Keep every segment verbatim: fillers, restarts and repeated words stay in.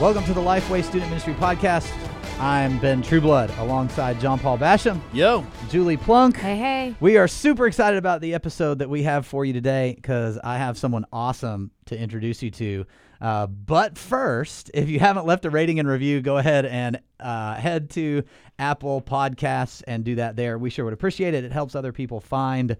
Welcome to the LifeWay Student Ministry Podcast. I'm Ben Trueblood, alongside John Paul Basham. Yo. Julie Plunk. Hey, hey. We are super excited about the episode that we have for you today because I have someone awesome to introduce you to. Uh, but first, if you haven't left a rating and review, go ahead and uh, head to Apple Podcasts and do that there. We sure would appreciate it. It helps other people find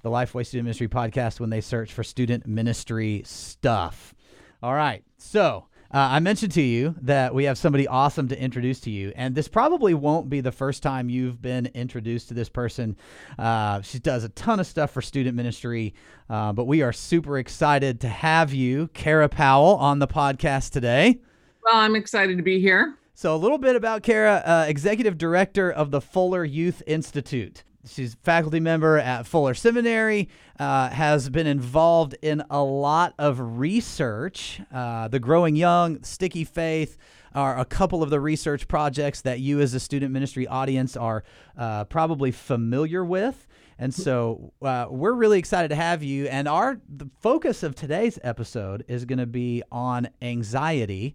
the LifeWay Student Ministry Podcast when they search for student ministry stuff. All right. So... Uh, I mentioned to you that we have somebody awesome to introduce to you, and this probably won't be the first time you've been introduced to this person. Uh, she does a ton of stuff for student ministry, uh, but we are super excited to have you, Kara Powell, on the podcast today. Well, I'm excited to be here. So a little bit about Kara, uh, Executive Director of the Fuller Youth Institute. She's a faculty member at Fuller Seminary, uh, has been involved in a lot of research. Uh, the Growing Young, Sticky Faith are a couple of the research projects that you as a student ministry audience are uh, probably familiar with. And so uh, we're really excited to have you. And our the focus of today's episode is going to be on anxiety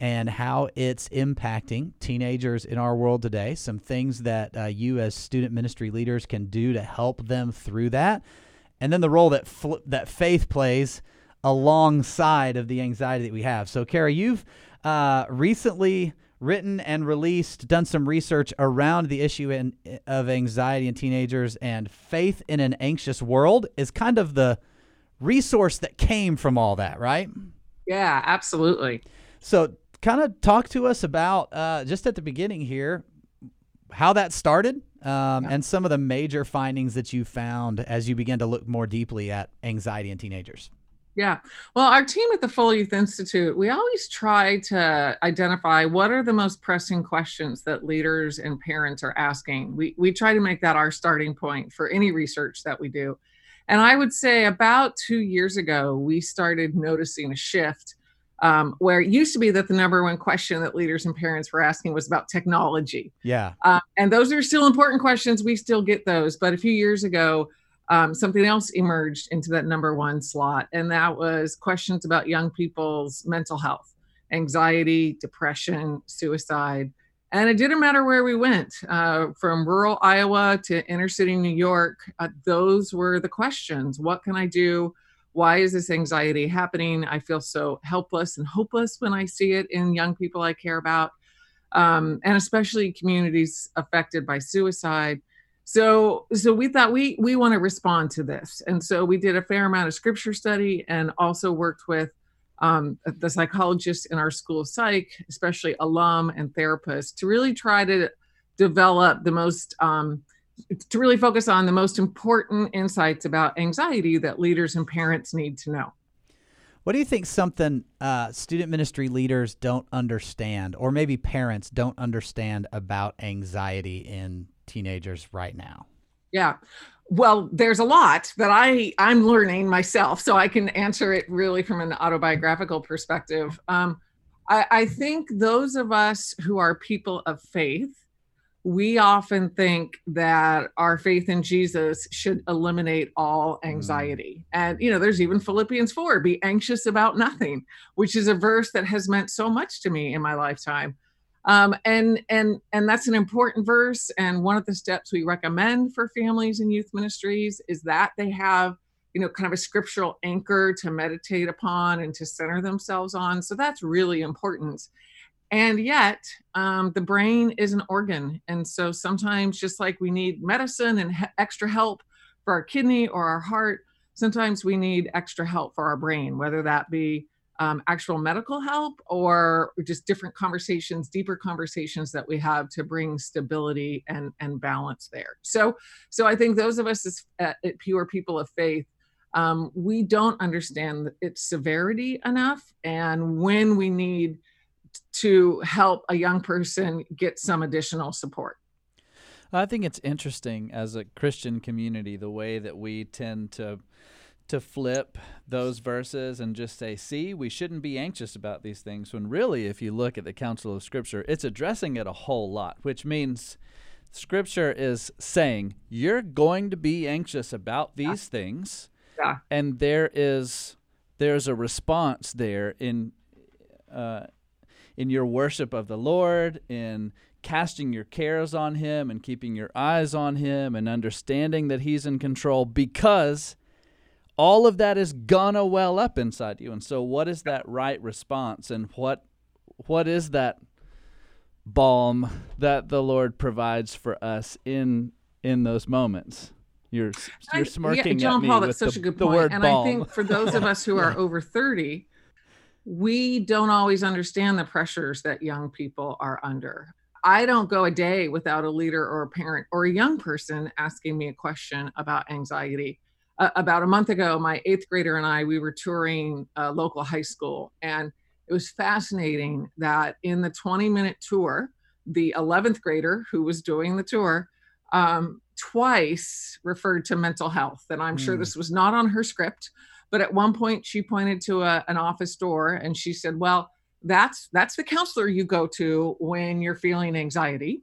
and how it's impacting teenagers in our world today, some things that uh, you as student ministry leaders can do to help them through that, and then the role that fl- that faith plays alongside of the anxiety that we have. So, Kara, you've uh, recently written and released, done some research around the issue in, of anxiety in teenagers, and Faith in an Anxious World is kind of the resource that came from all that, right? Yeah, absolutely. So, kind of talk to us about, uh, just at the beginning here, how that started um, yeah. and some of the major findings that you found as you began to look more deeply at anxiety in teenagers. Yeah. Well, our team at the Fuller Youth Institute, we always try to identify what are the most pressing questions that leaders and parents are asking. We, we try to make that our starting point for any research that we do. And I would say about two years ago, we started noticing a shift Um, where it used to be that the number one question that leaders and parents were asking was about technology. Yeah. Uh, and those are still important questions. We still get those. But a few years ago, um, something else emerged into that number one slot. And that was questions about young people's mental health, anxiety, depression, suicide. And it didn't matter where we went, uh, from rural Iowa to inner city New York. Uh, those were the questions. What can I do? Why is this anxiety happening? I feel so helpless and hopeless when I see it in young people I care about, um, and especially communities affected by suicide. So, so we thought we we want to respond to this. And so we did a fair amount of scripture study and also worked with um, the psychologists in our school of psych, especially alum and therapists, to really try to develop the most... Um, to really focus on the most important insights about anxiety that leaders and parents need to know. What do you think something uh, student ministry leaders don't understand, or maybe parents don't understand about anxiety in teenagers right now? Yeah, well, there's a lot that I, I'm learning myself, so I can answer it really from an autobiographical perspective. Um, I, I think those of us who are people of faith, we often think that our faith in Jesus should eliminate all anxiety. Mm. And, you know, there's even Philippians four, be anxious about nothing, which is a verse that has meant so much to me in my lifetime. Um, and, and, and that's an important verse. And one of the steps we recommend for families and youth ministries is that they have, you know, kind of a scriptural anchor to meditate upon and to center themselves on. So that's really important. And yet um, the brain is an organ. And so sometimes just like we need medicine and he- extra help for our kidney or our heart, sometimes we need extra help for our brain, whether that be um, actual medical help or just different conversations, deeper conversations that we have to bring stability and, and balance there. So, so I think those of us as uh, pure people of faith, um, we don't understand its severity enough. And when we need to help a young person get some additional support. I think it's interesting as a Christian community, the way that we tend to to flip those verses and just say, see, we shouldn't be anxious about these things, when really, if you look at the counsel of Scripture, it's addressing it a whole lot, which means Scripture is saying, you're going to be anxious about these yeah. things, yeah. and there is there's a response there in... Uh, in your worship of the Lord, in casting your cares on Him and keeping your eyes on Him and understanding that He's in control, because all of that is gonna well up inside you. And so what is that right response, and what what is that balm that the Lord provides for us in in those moments? You're you're smirking I, yeah, John at me Paul, that's with such the, a good point. The word and balm. I think for those of us who are yeah. over thirty, we don't always understand the pressures that young people are under. I don't go a day without a leader or a parent or a young person asking me a question about anxiety. Uh, about a month ago, my eighth grader and I, we were touring a local high school, and it was fascinating that in the twenty minute tour, the eleventh grader who was doing the tour um, twice referred to mental health. And I'm mm. sure this was not on her script, but at one point she pointed to a, an office door and she said, well, that's, that's the counselor you go to when you're feeling anxiety.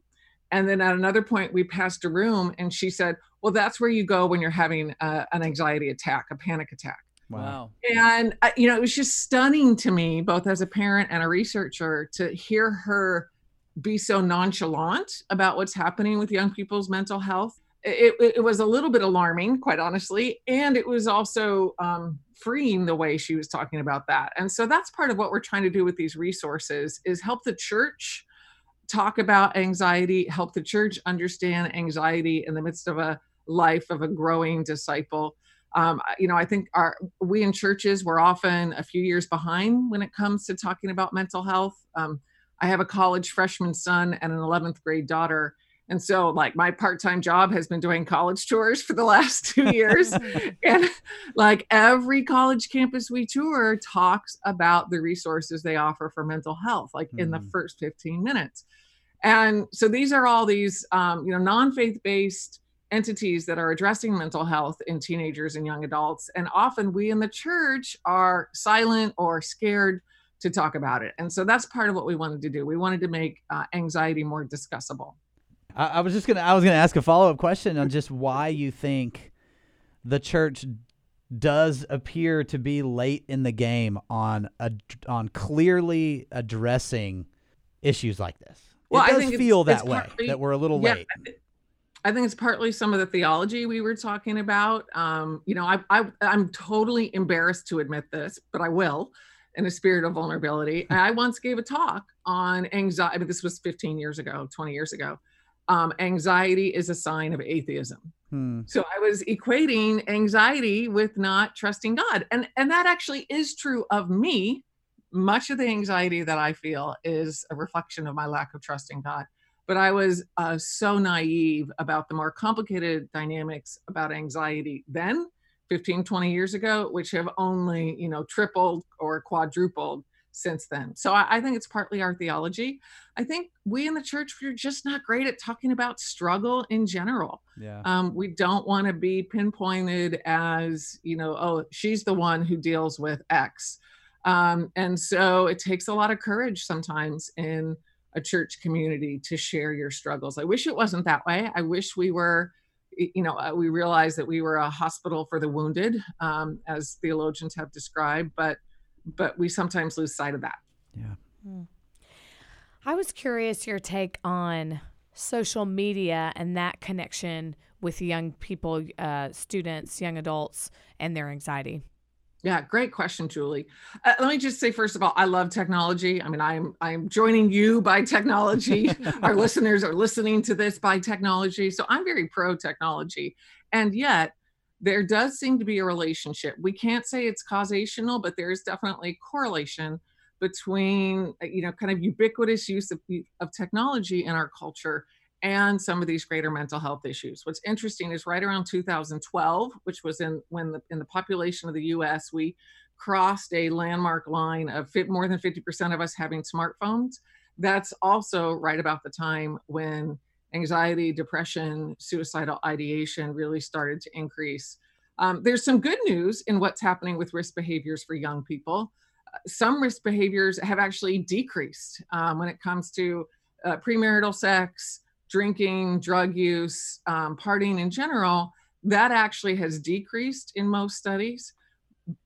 And then at another point we passed a room and she said, well, that's where you go when you're having a, an anxiety attack, a panic attack. Wow. And, uh, you know, it was just stunning to me, both as a parent and a researcher, to hear her be so nonchalant about what's happening with young people's mental health. It, it, it was a little bit alarming, quite honestly. And it was also um, freeing the way she was talking about that. And so that's part of what we're trying to do with these resources, is help the church talk about anxiety, help the church understand anxiety in the midst of a life of a growing disciple. Um, you know, I think our, we in churches, we're often a few years behind when it comes to talking about mental health. Um, I have a college freshman son and an eleventh grade daughter. And so like my part-time job has been doing college tours for the last two years. And like every college campus we tour talks about the resources they offer for mental health, like mm. in the first fifteen minutes. And so these are all these, um, you know, non-faith-based entities that are addressing mental health in teenagers and young adults. And often we in the church are silent or scared to talk about it. And so that's part of what we wanted to do. We wanted to make uh, anxiety more discussable. I, I was just going to, I was going to ask a follow-up question on just why you think the church does appear to be late in the game on, a, on clearly addressing issues like this. Well, it does I think feel it's, that it's way, partly, that we're a little yeah, late. I think it's partly some of the theology we were talking about. Um, you know, I, I, I'm totally embarrassed to admit this, but I will, in a spirit of vulnerability. I once gave a talk on anxiety. I mean, this was fifteen years ago, twenty years ago. Um, anxiety is a sign of atheism. Hmm. So I was equating anxiety with not trusting God. And, and that actually is true of me. Much of the anxiety that I feel is a reflection of my lack of trust in God. But I was uh, so naive about the more complicated dynamics about anxiety then, fifteen, twenty years ago, which have only, you know, tripled or quadrupled since then. So I, I think it's partly our theology. I think we in the church, we're just not great at talking about struggle in general. Yeah. Um, we don't want to be pinpointed as, you know, oh, she's the one who deals with X. Um, and so it takes a lot of courage sometimes in a church community to share your struggles. I wish it wasn't that way. I wish we were, you know, we realized that we were a hospital for the wounded, um, as theologians have described, but, but we sometimes lose sight of that. Yeah. Mm. I was curious your take on social media and that connection with young people, uh, students, young adults, and their anxiety. Yeah, great question, Julie. Uh, let me just say, first of all, I love technology. I mean, I'm I'm joining you by technology. Our listeners are listening to this by technology. So I'm very pro technology. And yet there does seem to be a relationship. We can't say it's causational, but there is definitely correlation between, you know, kind of ubiquitous use of, of technology in our culture and some of these greater mental health issues. What's interesting is right around two thousand twelve, which was in when the, in the population of the U S, we crossed a landmark line of more than fifty percent of us having smartphones. That's also right about the time when anxiety, depression, suicidal ideation really started to increase. Um, there's some good news in what's happening with risk behaviors for young people. Uh, some risk behaviors have actually decreased um, when it comes to uh, premarital sex, drinking, drug use, um, partying in general. That actually has decreased in most studies.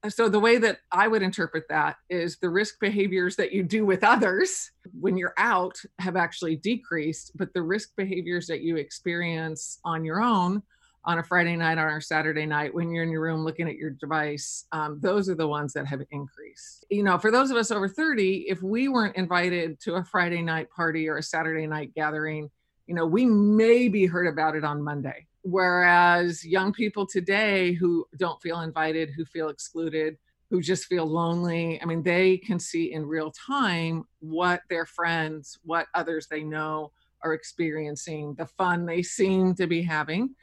so the way that I would interpret that is the risk behaviors that you do with others when you're out have actually decreased, but the risk behaviors that you experience on your own on a Friday night, on a Saturday night, when you're in your room looking at your device, um, those are the ones that have increased. You know, for those of us over thirty, if we weren't invited to a Friday night party or a Saturday night gathering, you know, we maybe heard about it on Monday. Whereas young people today who don't feel invited, who feel excluded, who just feel lonely, I mean, they can see in real time what their friends, what others they know are experiencing, the fun they seem to be having.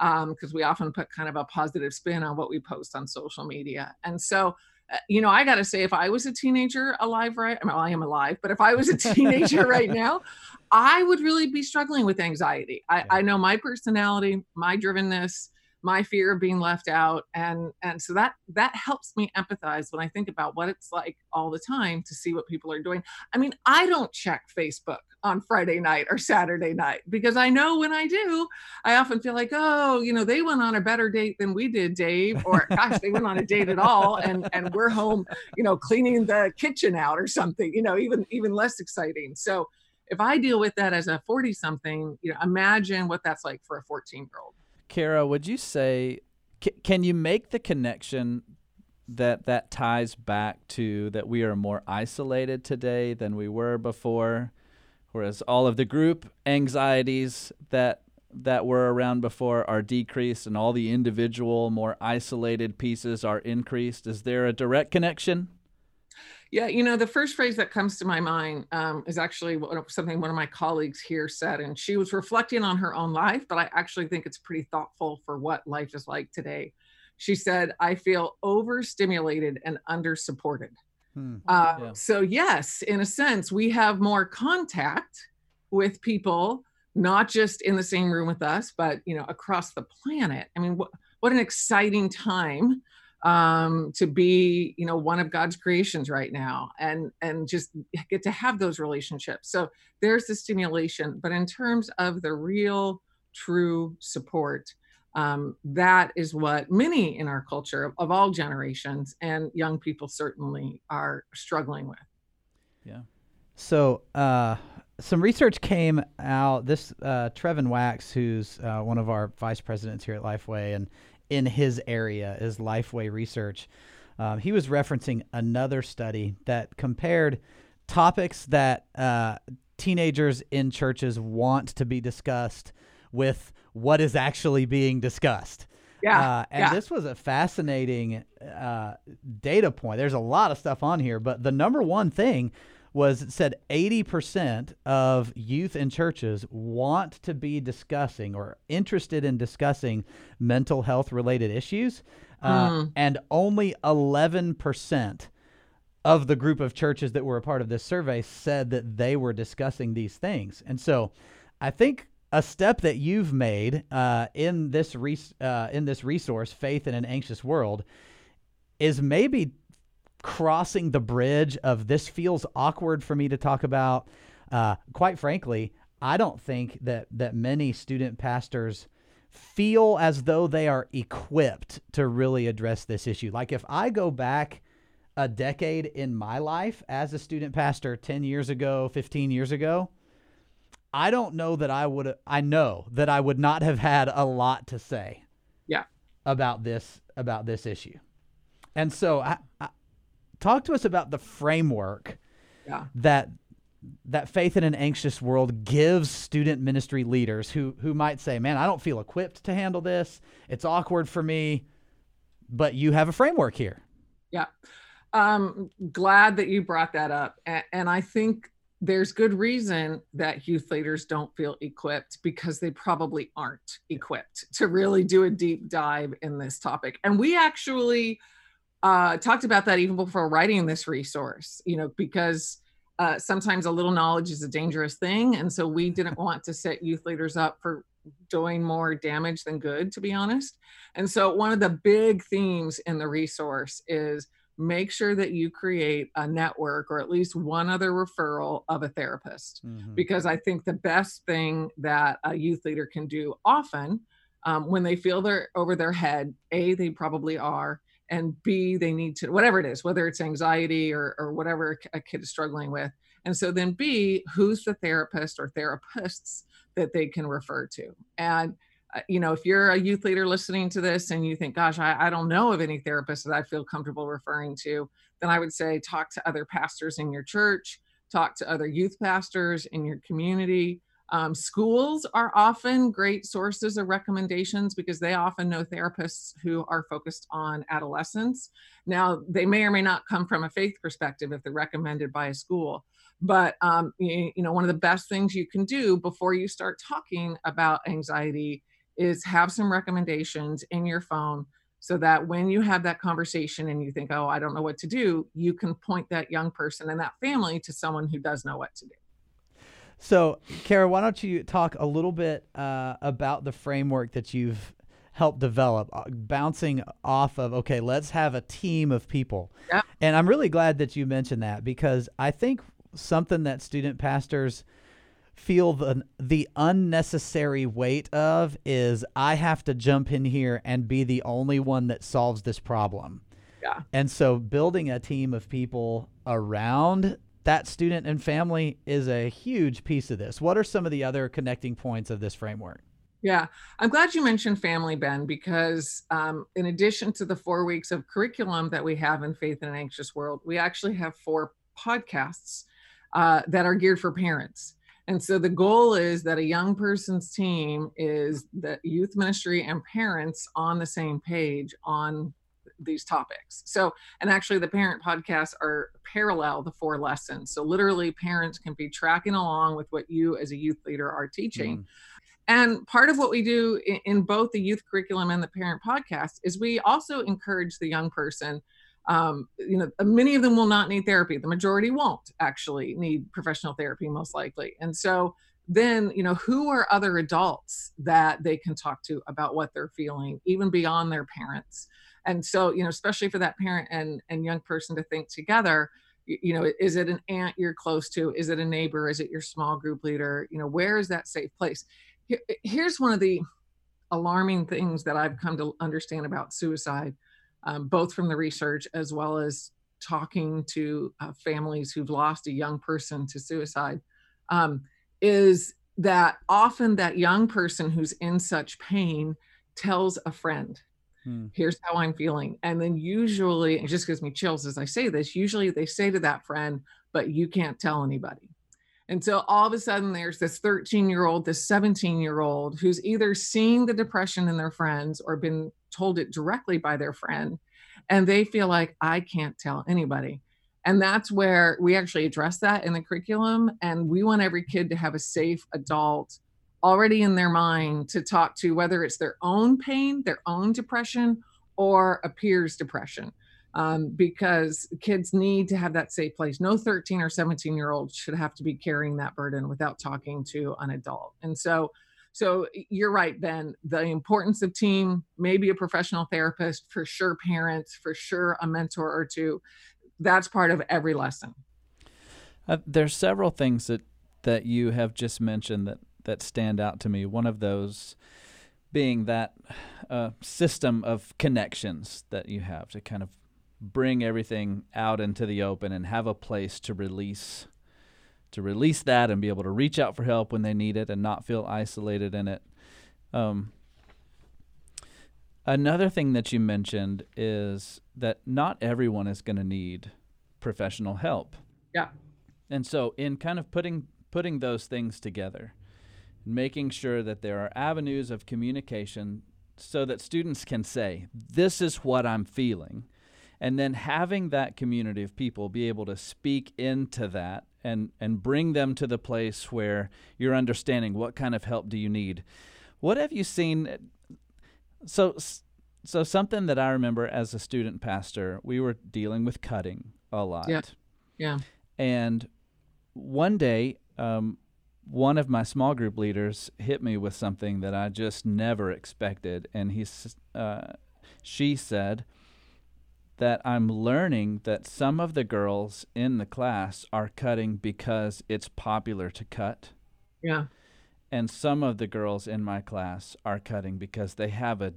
Because um, we often put kind of a positive spin on what we post on social media. And so, uh, you know, I got to say, if I was a teenager alive, right? I mean, I am alive, but if I was a teenager right now, I would really be struggling with anxiety. I, yeah. I know my personality, my drivenness, my fear of being left out. And, and so that, that helps me empathize when I think about what it's like all the time to see what people are doing. I mean, I don't check Facebook on Friday night or Saturday night, because I know when I do, I often feel like, oh, you know, they went on a better date than we did, Dave, or gosh, they went on a date at all. And, and we're home, you know, cleaning the kitchen out or something, you know, even, even less exciting. So if I deal with that as a forty something, you know, imagine what that's like for a fourteen year old. Kara, would you say, c- can you make the connection that that ties back to that we are more isolated today than we were before, whereas all of the group anxieties that that were around before are decreased and all the individual, more isolated pieces are increased? Is there a direct connection? Yeah, you know, the first phrase that comes to my mind um, is actually something one of my colleagues here said, and she was reflecting on her own life, but I actually think it's pretty thoughtful for what life is like today. She said, I feel overstimulated and undersupported. Hmm. Uh, yeah. So yes, in a sense, we have more contact with people, not just in the same room with us, but, you know, across the planet. I mean, wh- what an exciting time um, to be, you know, one of God's creations right now, and, and just get to have those relationships. So there's the stimulation, but in terms of the real true support, um, that is what many in our culture of, of all generations and young people certainly are struggling with. Yeah. So, uh, some research came out this, uh, Trevin Wax, who's, uh, one of our vice presidents here at LifeWay, and in his area is LifeWay Research. Um, he was referencing another study that compared topics that uh, teenagers in churches want to be discussed with what is actually being discussed. Yeah, uh, and yeah. This was a fascinating uh, data point. There's a lot of stuff on here, but the number one thing was it said eighty percent of youth in churches want to be discussing or interested in discussing mental health related issues. Uh, mm. And only eleven percent of the group of churches that were a part of this survey said that they were discussing these things. And so I think a step that you've made uh, in this res- uh, in this resource, Faith in an Anxious World, is maybe crossing the bridge of this feels awkward for me to talk about. Uh, quite frankly, I don't think that that many student pastors feel as though they are equipped to really address this issue. Like if I go back a decade in my life as a student pastor, ten years ago, fifteen years ago, I don't know that I would, I know that I would not have had a lot to say yeah. about this, about this issue. And so I, I Talk to us about the framework yeah. that that Faith in an Anxious World gives student ministry leaders who who might say, man, I don't feel equipped to handle this. It's awkward for me, but you have a framework here. Yeah. Um, glad that you brought that up. And, and I think there's good reason that youth leaders don't feel equipped, because they probably aren't equipped to really do a deep dive in this topic. And we actually... Uh, talked about that even before writing this resource, you know, because uh, sometimes a little knowledge is a dangerous thing. And so we didn't want to set youth leaders up for doing more damage than good, to be honest. And so one of the big themes in the resource is make sure that you create a network or at least one other referral of a therapist, mm-hmm. because I think the best thing that a youth leader can do often um, when they feel they're over their head, A, they probably are, and B, they need to, whatever it is, whether it's anxiety or, or whatever a kid is struggling with. And so then B, who's the therapist or therapists that they can refer to? And, uh, you know, if you're a youth leader listening to this and you think, gosh, I, I don't know of any therapists that I feel comfortable referring to, then I would say, talk to other pastors in your church, talk to other youth pastors in your community. Um, schools are often great sources of recommendations because they often know therapists who are focused on adolescents. Now, they may or may not come from a faith perspective if they're recommended by a school, but um, you, you know, one of the best things you can do before you start talking about anxiety is have some recommendations in your phone so that when you have that conversation and you think, oh, I don't know what to do, you can point that young person and that family to someone who does know what to do. So, Kara, why don't you talk a little bit uh, about the framework that you've helped develop, uh, bouncing off of, okay, let's have a team of people. Yeah. And I'm really glad that you mentioned that, because I think something that student pastors feel the, the unnecessary weight of is, I have to jump in here and be the only one that solves this problem. Yeah. And so building a team of people around that student and family is a huge piece of this. What are some of the other connecting points of this framework? Yeah, I'm glad you mentioned family, Ben, because um, in addition to the four weeks of curriculum that we have in Faith in an Anxious World, we actually have four podcasts uh, that are geared for parents. And so the goal is that a young person's team is the youth ministry and parents on the same page on these topics. So, and actually the parent podcasts are parallel the four lessons. So literally parents can be tracking along with what you as a youth leader are teaching. Mm. And part of what we do in, in both the youth curriculum and the parent podcast is we also encourage the young person. Um, you know, many of them will not need therapy. The majority won't actually need professional therapy, most likely. And so then, you know, who are other adults that they can talk to about what they're feeling, even beyond their parents? And so, you know, especially for that parent and, and young person to think together, you, you know, is it an aunt you're close to? Is it a neighbor? Is it your small group leader? You know, where is that safe place? Here, here's one of the alarming things that I've come to understand about suicide, um, both from the research as well as talking to uh, families who've lost a young person to suicide, um, is that often that young person who's in such pain tells a friend, here's how I'm feeling. And then usually, it just gives me chills as I say this, usually they say to that friend, but you can't tell anybody. And so all of a sudden there's this thirteen year old, this seventeen year old who's either seen the depression in their friends or been told it directly by their friend. And they feel like, I can't tell anybody. And that's where we actually address that in the curriculum. And we want every kid to have a safe adult already in their mind to talk to, whether it's their own pain, their own depression, or a peer's depression, um, because kids need to have that safe place. No thirteen or seventeen year old should have to be carrying that burden without talking to an adult. And so, so you're right, Ben, the importance of team, maybe a professional therapist, for sure parents, for sure a mentor or two, that's part of every lesson. Uh, there's several things that, that you have just mentioned that that stand out to me. One of those being that uh, system of connections that you have to kind of bring everything out into the open and have a place to release, to release that and be able to reach out for help when they need it and not feel isolated in it. Um, another thing that you mentioned is that not everyone is going to need professional help. Yeah. And so in kind of putting, putting those things together, making sure that there are avenues of communication so that students can say, this is what I'm feeling. And then having that community of people be able to speak into that and, and bring them to the place where you're understanding what kind of help do you need. What have you seen? So, so something that I remember as a student pastor, we were dealing with cutting a lot. Yeah. Yeah. And one day, um, one of my small group leaders hit me with something that I just never expected. And he, uh, she said that I'm learning that some of the girls in the class are cutting because it's popular to cut. Yeah. And some of the girls in my class are cutting because they have a,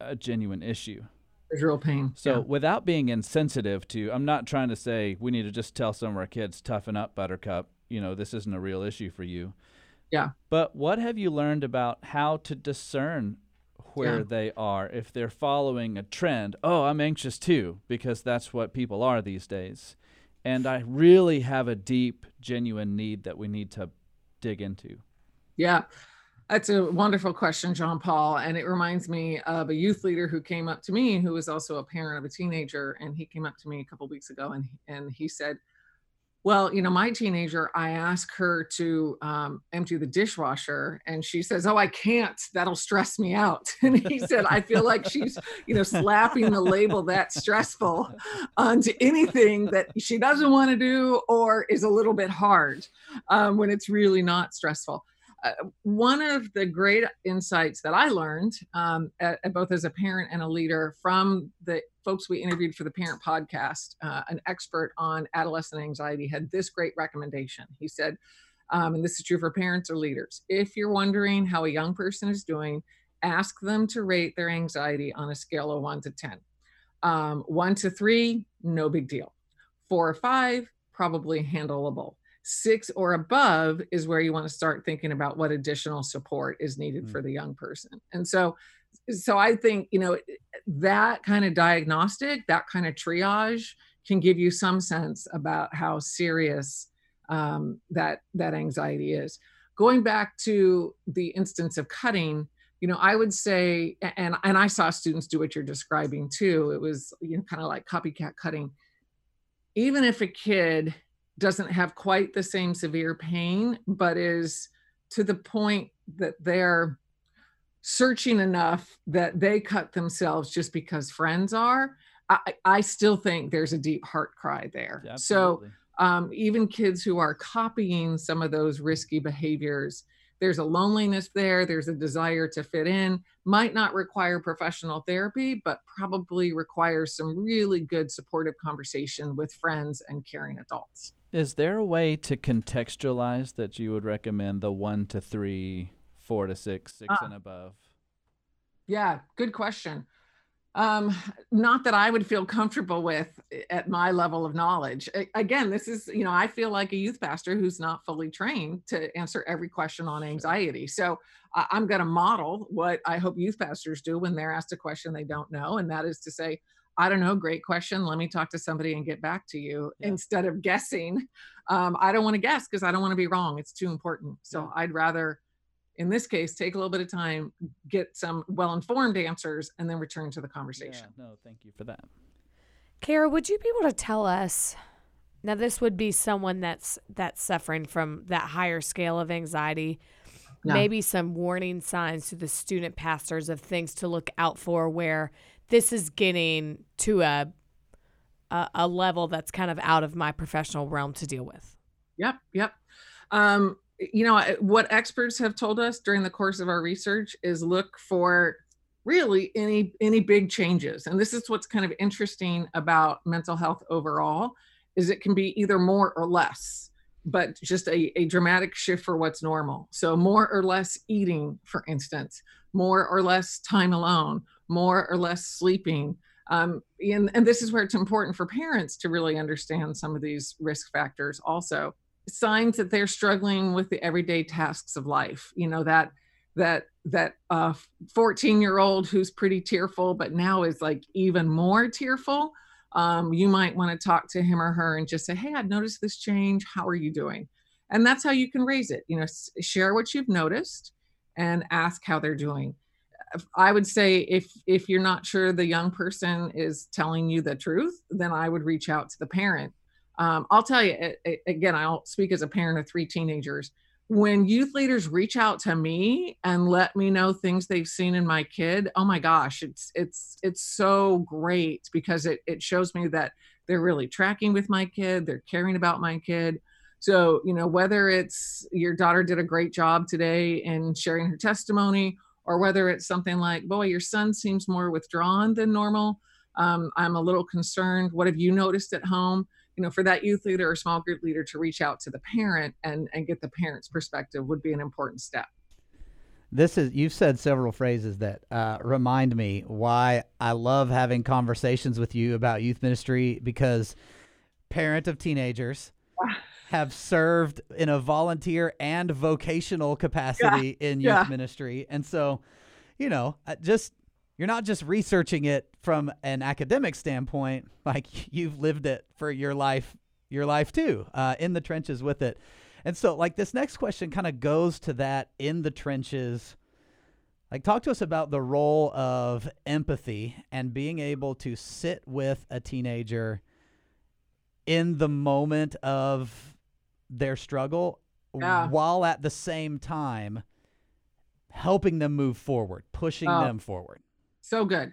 a genuine issue. there's real pain. So yeah. without being insensitive to, I'm not trying to say we need to just tell some of our kids, toughen up, buttercup, you know, this isn't a real issue for you. Yeah. But what have you learned about how to discern where yeah. they are if they're following a trend? Oh, I'm anxious too, because that's what people are these days. And I really have a deep, genuine need that we need to dig into. Yeah, that's a wonderful question, John Paul. And it reminds me of a youth leader who came up to me, who was also a parent of a teenager. And he came up to me a couple of weeks ago and, and he said, well, you know, my teenager, I ask her to um, empty the dishwasher and she says, oh, I can't, that'll stress me out. And he said, I feel like she's, you know, slapping the label that stressful onto anything that she doesn't want to do or is a little bit hard um, when it's really not stressful. Uh, one of the great insights that I learned um, at, at both as a parent and a leader from the folks we interviewed for the Parent Podcast, uh, an expert on adolescent anxiety had this great recommendation. He said, um, and this is true for parents or leaders, if you're wondering how a young person is doing, ask them to rate their anxiety on a scale of one to ten. Um, one to three, no big deal. Four or five, probably handleable. Six or above is where you want to start thinking about what additional support is needed mm-hmm. for the young person. And so, so I think, you know, that kind of diagnostic, that kind of triage can give you some sense about how serious um, that, that anxiety is. Going back to the instance of cutting, you know, I would say, and, and I saw students do what you're describing too. It was, you know, kind of like copycat cutting. Even if a kid doesn't have quite the same severe pain, but is to the point that they're searching enough that they cut themselves just because friends are, I, I still think there's a deep heart cry there. Yeah, so um, even kids who are copying some of those risky behaviors, there's a loneliness there, there's a desire to fit in, might not require professional therapy, but probably requires some really good supportive conversation with friends and caring adults. Is there a way to contextualize that you would recommend the one to three, four to six, six uh, and above? Yeah, good question. Um, not that I would feel comfortable with at my level of knowledge. I, again, this is, you know, I feel like a youth pastor who's not fully trained to answer every question on anxiety. So uh, I'm going to model what I hope youth pastors do when they're asked a question they don't know. And that is to say, I don't know, great question. Let me talk to somebody and get back to you yeah. instead of guessing. Um, I don't want to guess because I don't want to be wrong. It's too important. So yeah. I'd rather, in this case, take a little bit of time, get some well-informed answers, and then return to the conversation. Yeah, no, thank you for that. Kara, would you be able to tell us, now this would be someone that's that's suffering from that higher scale of anxiety, no. maybe some warning signs to the student pastors of things to look out for where this is getting to a a, a level that's kind of out of my professional realm to deal with? Yep, yep. Um You know, what experts have told us during the course of our research is look for really any any big changes. And this is what's kind of interesting about mental health overall, is it can be either more or less, but just a, a dramatic shift for what's normal. So more or less eating, for instance, more or less time alone, more or less sleeping. Um, and, and this is where it's important for parents to really understand some of these risk factors also. Signs that they're struggling with the everyday tasks of life. You know, that that that uh, fourteen-year-old who's pretty tearful, but now is like even more tearful. Um, you might want to talk to him or her and just say, hey, I've noticed this change. How are you doing? And that's how you can raise it. You know, s- share what you've noticed and ask how they're doing. I would say if if you're not sure the young person is telling you the truth, then I would reach out to the parent. Um, I'll tell you, it, it, again, I'll speak as a parent of three teenagers. When youth leaders reach out to me and let me know things they've seen in my kid, oh my gosh, it's it's it's so great because it it shows me that they're really tracking with my kid, they're caring about my kid. So, you know, whether it's your daughter did a great job today in sharing her testimony, or whether it's something like, boy, your son seems more withdrawn than normal. Um, I'm a little concerned. What have you noticed at home? You know, for that youth leader or small group leader to reach out to the parent and, and get the parent's perspective would be an important step. This is, you've said several phrases that uh, remind me why I love having conversations with you about youth ministry, because parent of teenagers, have served in a volunteer and vocational capacity yeah, in youth yeah. ministry. And so, you know, just, you're not just researching it from an academic standpoint, like you've lived it for your life, your life too, uh, in the trenches with it. And so like this next question kind of goes to that in the trenches. Like talk to us about the role of empathy and being able to sit with a teenager in the moment of their struggle yeah. while at the same time helping them move forward, pushing oh, them forward. So good.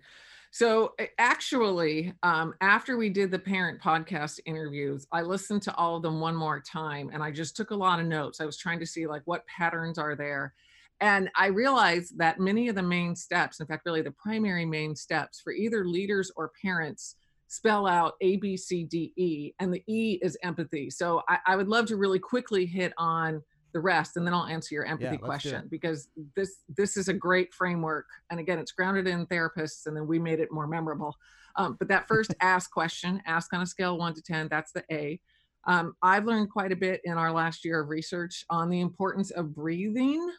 So actually, um, after we did the parent podcast interviews, I listened to all of them one more time and I just took a lot of notes. I was trying to see like what patterns are there. And I realized that many of the main steps, in fact, really the primary main steps for either leaders or parents spell out A, B, C, D, E, and the E is empathy. So I, I would love to really quickly hit on the rest, and then I'll answer your empathy yeah, question, because this this is a great framework. And again, it's grounded in therapists, and then we made it more memorable. Um, but that first ask question, ask on a scale of one to ten, that's the A. Um, I've learned quite a bit in our last year of research on the importance of breathing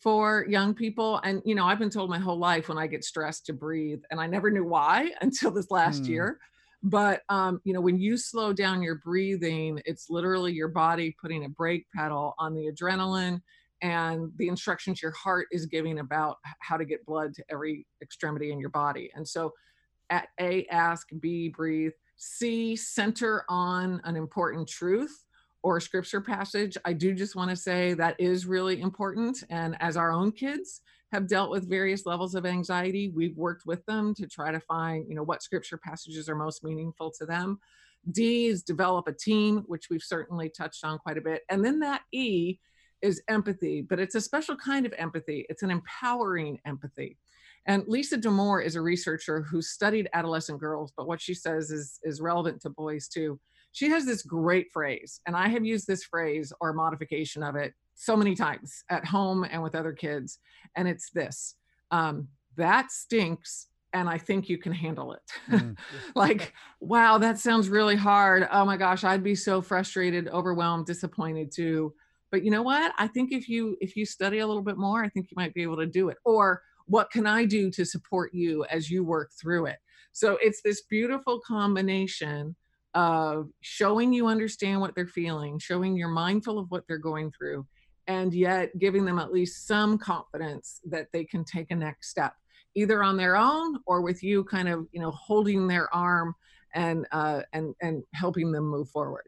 for young people. And, you know, I've been told my whole life when I get stressed to breathe, and I never knew why until this last mm. year. But, um, you know, when you slow down your breathing, it's literally your body putting a brake pedal on the adrenaline and the instructions your heart is giving about how to get blood to every extremity in your body. And so at A, ask, B, breathe, C, center on an important truth or scripture passage. I do just want to say that is really important. And as our own kids have dealt with various levels of anxiety, we've worked with them to try to find, you know, what scripture passages are most meaningful to them. D is develop a team, which we've certainly touched on quite a bit. And then that E is empathy, but it's a special kind of empathy. It's an empowering empathy. And Lisa Damore is a researcher who studied adolescent girls, but what she says is, is relevant to boys too. She has this great phrase, and I have used this phrase or modification of it so many times at home and with other kids. And it's this, um, that stinks, and I think you can handle it. Mm. Like, wow, that sounds really hard. Oh my gosh, I'd be so frustrated, overwhelmed, disappointed too. But you know what? I think if you, if you study a little bit more, I think you might be able to do it. Or what can I do to support you as you work through it? So it's this beautiful combination of showing you understand what they're feeling, showing you're mindful of what they're going through, and yet giving them at least some confidence that they can take a next step, either on their own or with you kind of, you know, holding their arm and uh, and and helping them move forward.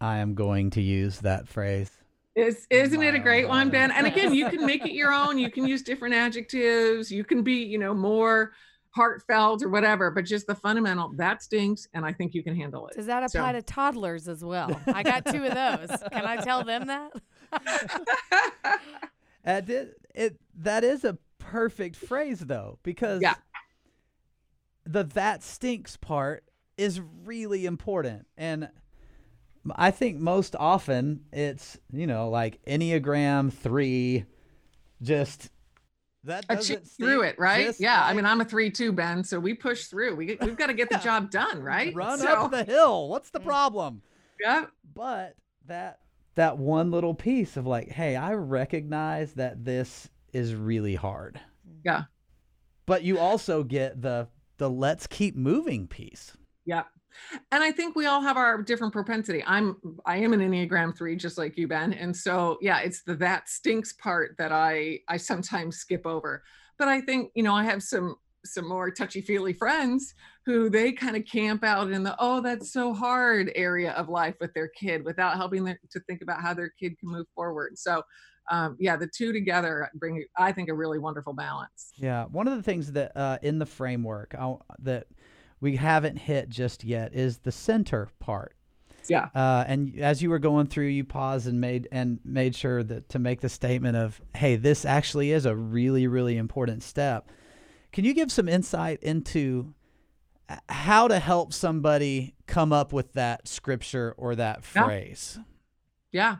I am going to use that phrase. It's, isn't it a great one, Ben? And again, you can make it your own. You can use different adjectives. You can be, you know, more heartfelt or whatever, but just the fundamental, that stinks, and I think you can handle it. Does that apply so. to toddlers as well? I got two of those. Can I tell them that? it, it, that is a perfect phrase, though, because yeah. the that stinks part is really important. And I think most often it's, you know, like Enneagram three, just... That doesn't through it, right? Yeah. Right. I mean, I'm a three, two, Ben. So we push through. We, we've got to get the job done, right? Run so. up the hill. What's the problem? Yeah. But that, that one little piece of like, hey, I recognize that this is really hard. Yeah. But you also get the, the let's keep moving piece. Yeah. And I think we all have our different propensity. I'm, I am an Enneagram three, just like you, Ben. And so, yeah, it's the, that stinks part that I, I sometimes skip over, but I think, you know, I have some, some more touchy feely friends who they kind of camp out in the, oh, that's so hard area of life with their kid without helping them to think about how their kid can move forward. So, um, yeah, the two together bring, I think, a really wonderful balance. Yeah. One of the things that, uh, in the framework I'll, that, we haven't hit just yet is the center part. Yeah. Uh, and as you were going through, you paused and made and made sure that to make the statement of, hey, this actually is a really, really important step. Can you give some insight into how to help somebody come up with that scripture or that phrase? Yeah. yeah.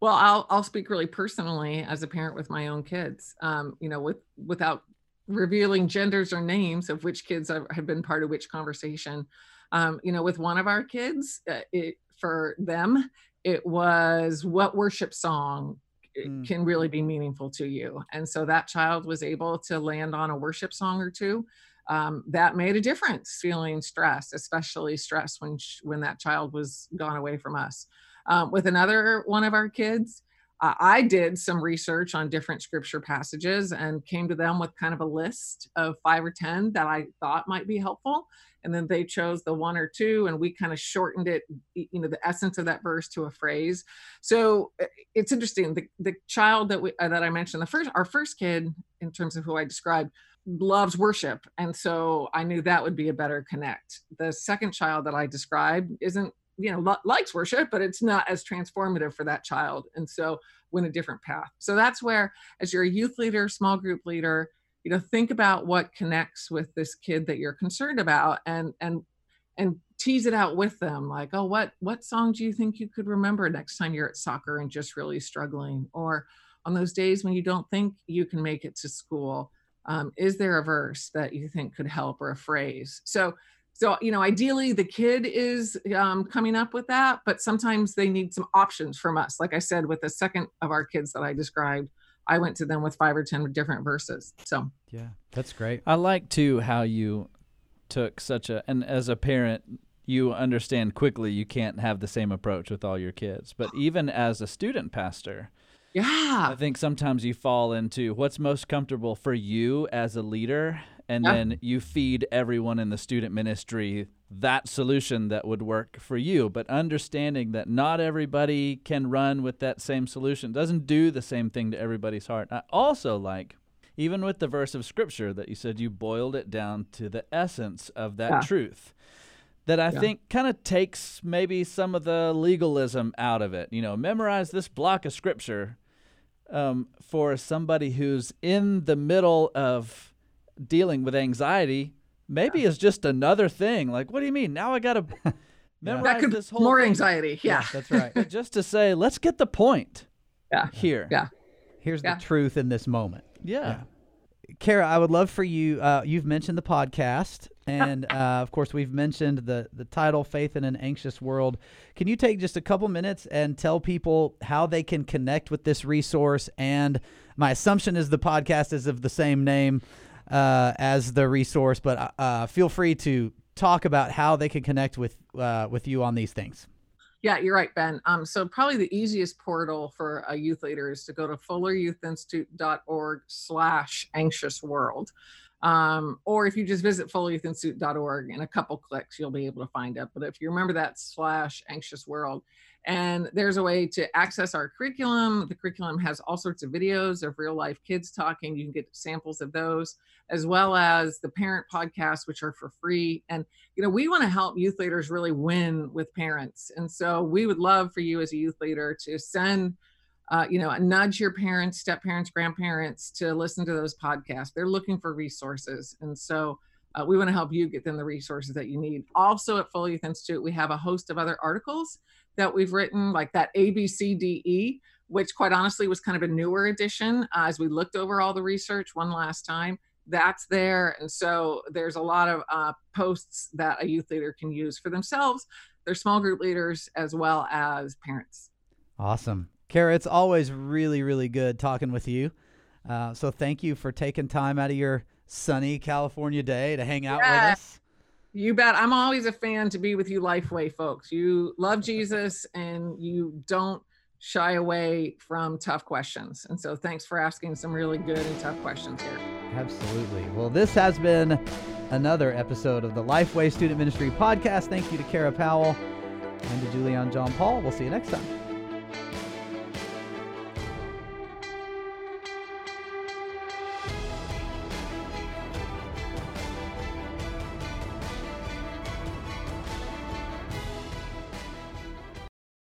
Well, I'll, I'll speak really personally as a parent with my own kids, um, you know, with, without revealing genders or names of which kids have been part of which conversation. Um, you know, with one of our kids, uh, it, for them, it was what worship song mm. can really be meaningful to you. And so that child was able to land on a worship song or two. Um, that made a difference, feeling stress, especially stress when, she, when that child was gone away from us. Um, with another one of our kids, uh, I did some research on different scripture passages and came to them with kind of a list of five or ten that I thought might be helpful. And then they chose the one or two, and we kind of shortened it, you know, the essence of that verse to a phrase. So it's interesting. The, the child that we, uh, that I mentioned, the first, our first kid, in terms of who I described, loves worship. And so I knew that would be a better connect. The second child that I described isn't, you know, likes worship, but it's not as transformative for that child. And so went a different path. So that's where, as you're a youth leader, small group leader, you know, think about what connects with this kid that you're concerned about, and, and, and tease it out with them. Like, oh, what, what song do you think you could remember next time you're at soccer and just really struggling? Or on those days when you don't think you can make it to school, um, is there a verse that you think could help, or a phrase? So So, you know, ideally the kid is um, coming up with that, but sometimes they need some options from us. Like I said, with the second of our kids that I described, I went to them with five or ten different verses. So, yeah, that's great. I like too how you took such a, and as a parent, you understand quickly you can't have the same approach with all your kids, but even as a student pastor, yeah, I think sometimes you fall into what's most comfortable for you as a leader. And yeah. then you feed everyone in the student ministry that solution that would work for you. But understanding that not everybody can run with that same solution doesn't do the same thing to everybody's heart. I also like, even with the verse of Scripture that you said, you boiled it down to the essence of that yeah. truth. That I yeah. think kind of takes maybe some of the legalism out of it. You know, memorize this block of Scripture um, for somebody who's in the middle of dealing with anxiety, maybe yeah. is just another thing. Like, what do you mean? Now I got to memorize that could, this whole more thing. Anxiety. Yeah. yeah, that's right. But just to say, let's get the point yeah. here. Yeah, Here's yeah. the truth in this moment. Yeah. yeah. Kara, I would love for you, uh, you've mentioned the podcast. And, uh, of course, we've mentioned the, the title, Faith in an Anxious World. Can you take just a couple minutes and tell people how they can connect with this resource? And my assumption is the podcast is of the same name uh, as the resource, but uh, feel free to talk about how they can connect with uh, with you on these things. Yeah, you're right, Ben. Um, so probably the easiest portal for a youth leader is to go to fuller youth institute dot org slash anxious world. Um, or if you just visit fuller youth institute dot org, in a couple clicks, you'll be able to find it. But if you remember that slash anxious world, and there's a way to access our curriculum. The curriculum has all sorts of videos of real life kids talking. You can get samples of those, as well as the parent podcasts, which are for free. And, you know, we want to help youth leaders really win with parents. And so we would love for you as a youth leader to send Uh, you know, nudge your parents, step-parents, grandparents to listen to those podcasts. They're looking for resources. And so uh, we want to help you get them the resources that you need. Also at Full Youth Institute, we have a host of other articles that we've written, like that A B C D E, which quite honestly was kind of a newer edition uh, as we looked over all the research one last time. That's there. And so there's a lot of uh, posts that a youth leader can use for themselves, their small group leaders, as well as parents. Awesome. Kara, it's always really, really good talking with you. Uh, so thank you for taking time out of your sunny California day to hang out yeah, with us. You bet. I'm always a fan to be with you LifeWay folks. You love Jesus and you don't shy away from tough questions. And so thanks for asking some really good and tough questions here. Absolutely. Well, this has been another episode of the LifeWay Student Ministry Podcast. Thank you to Kara Powell and to Julian John Paul. We'll see you next time.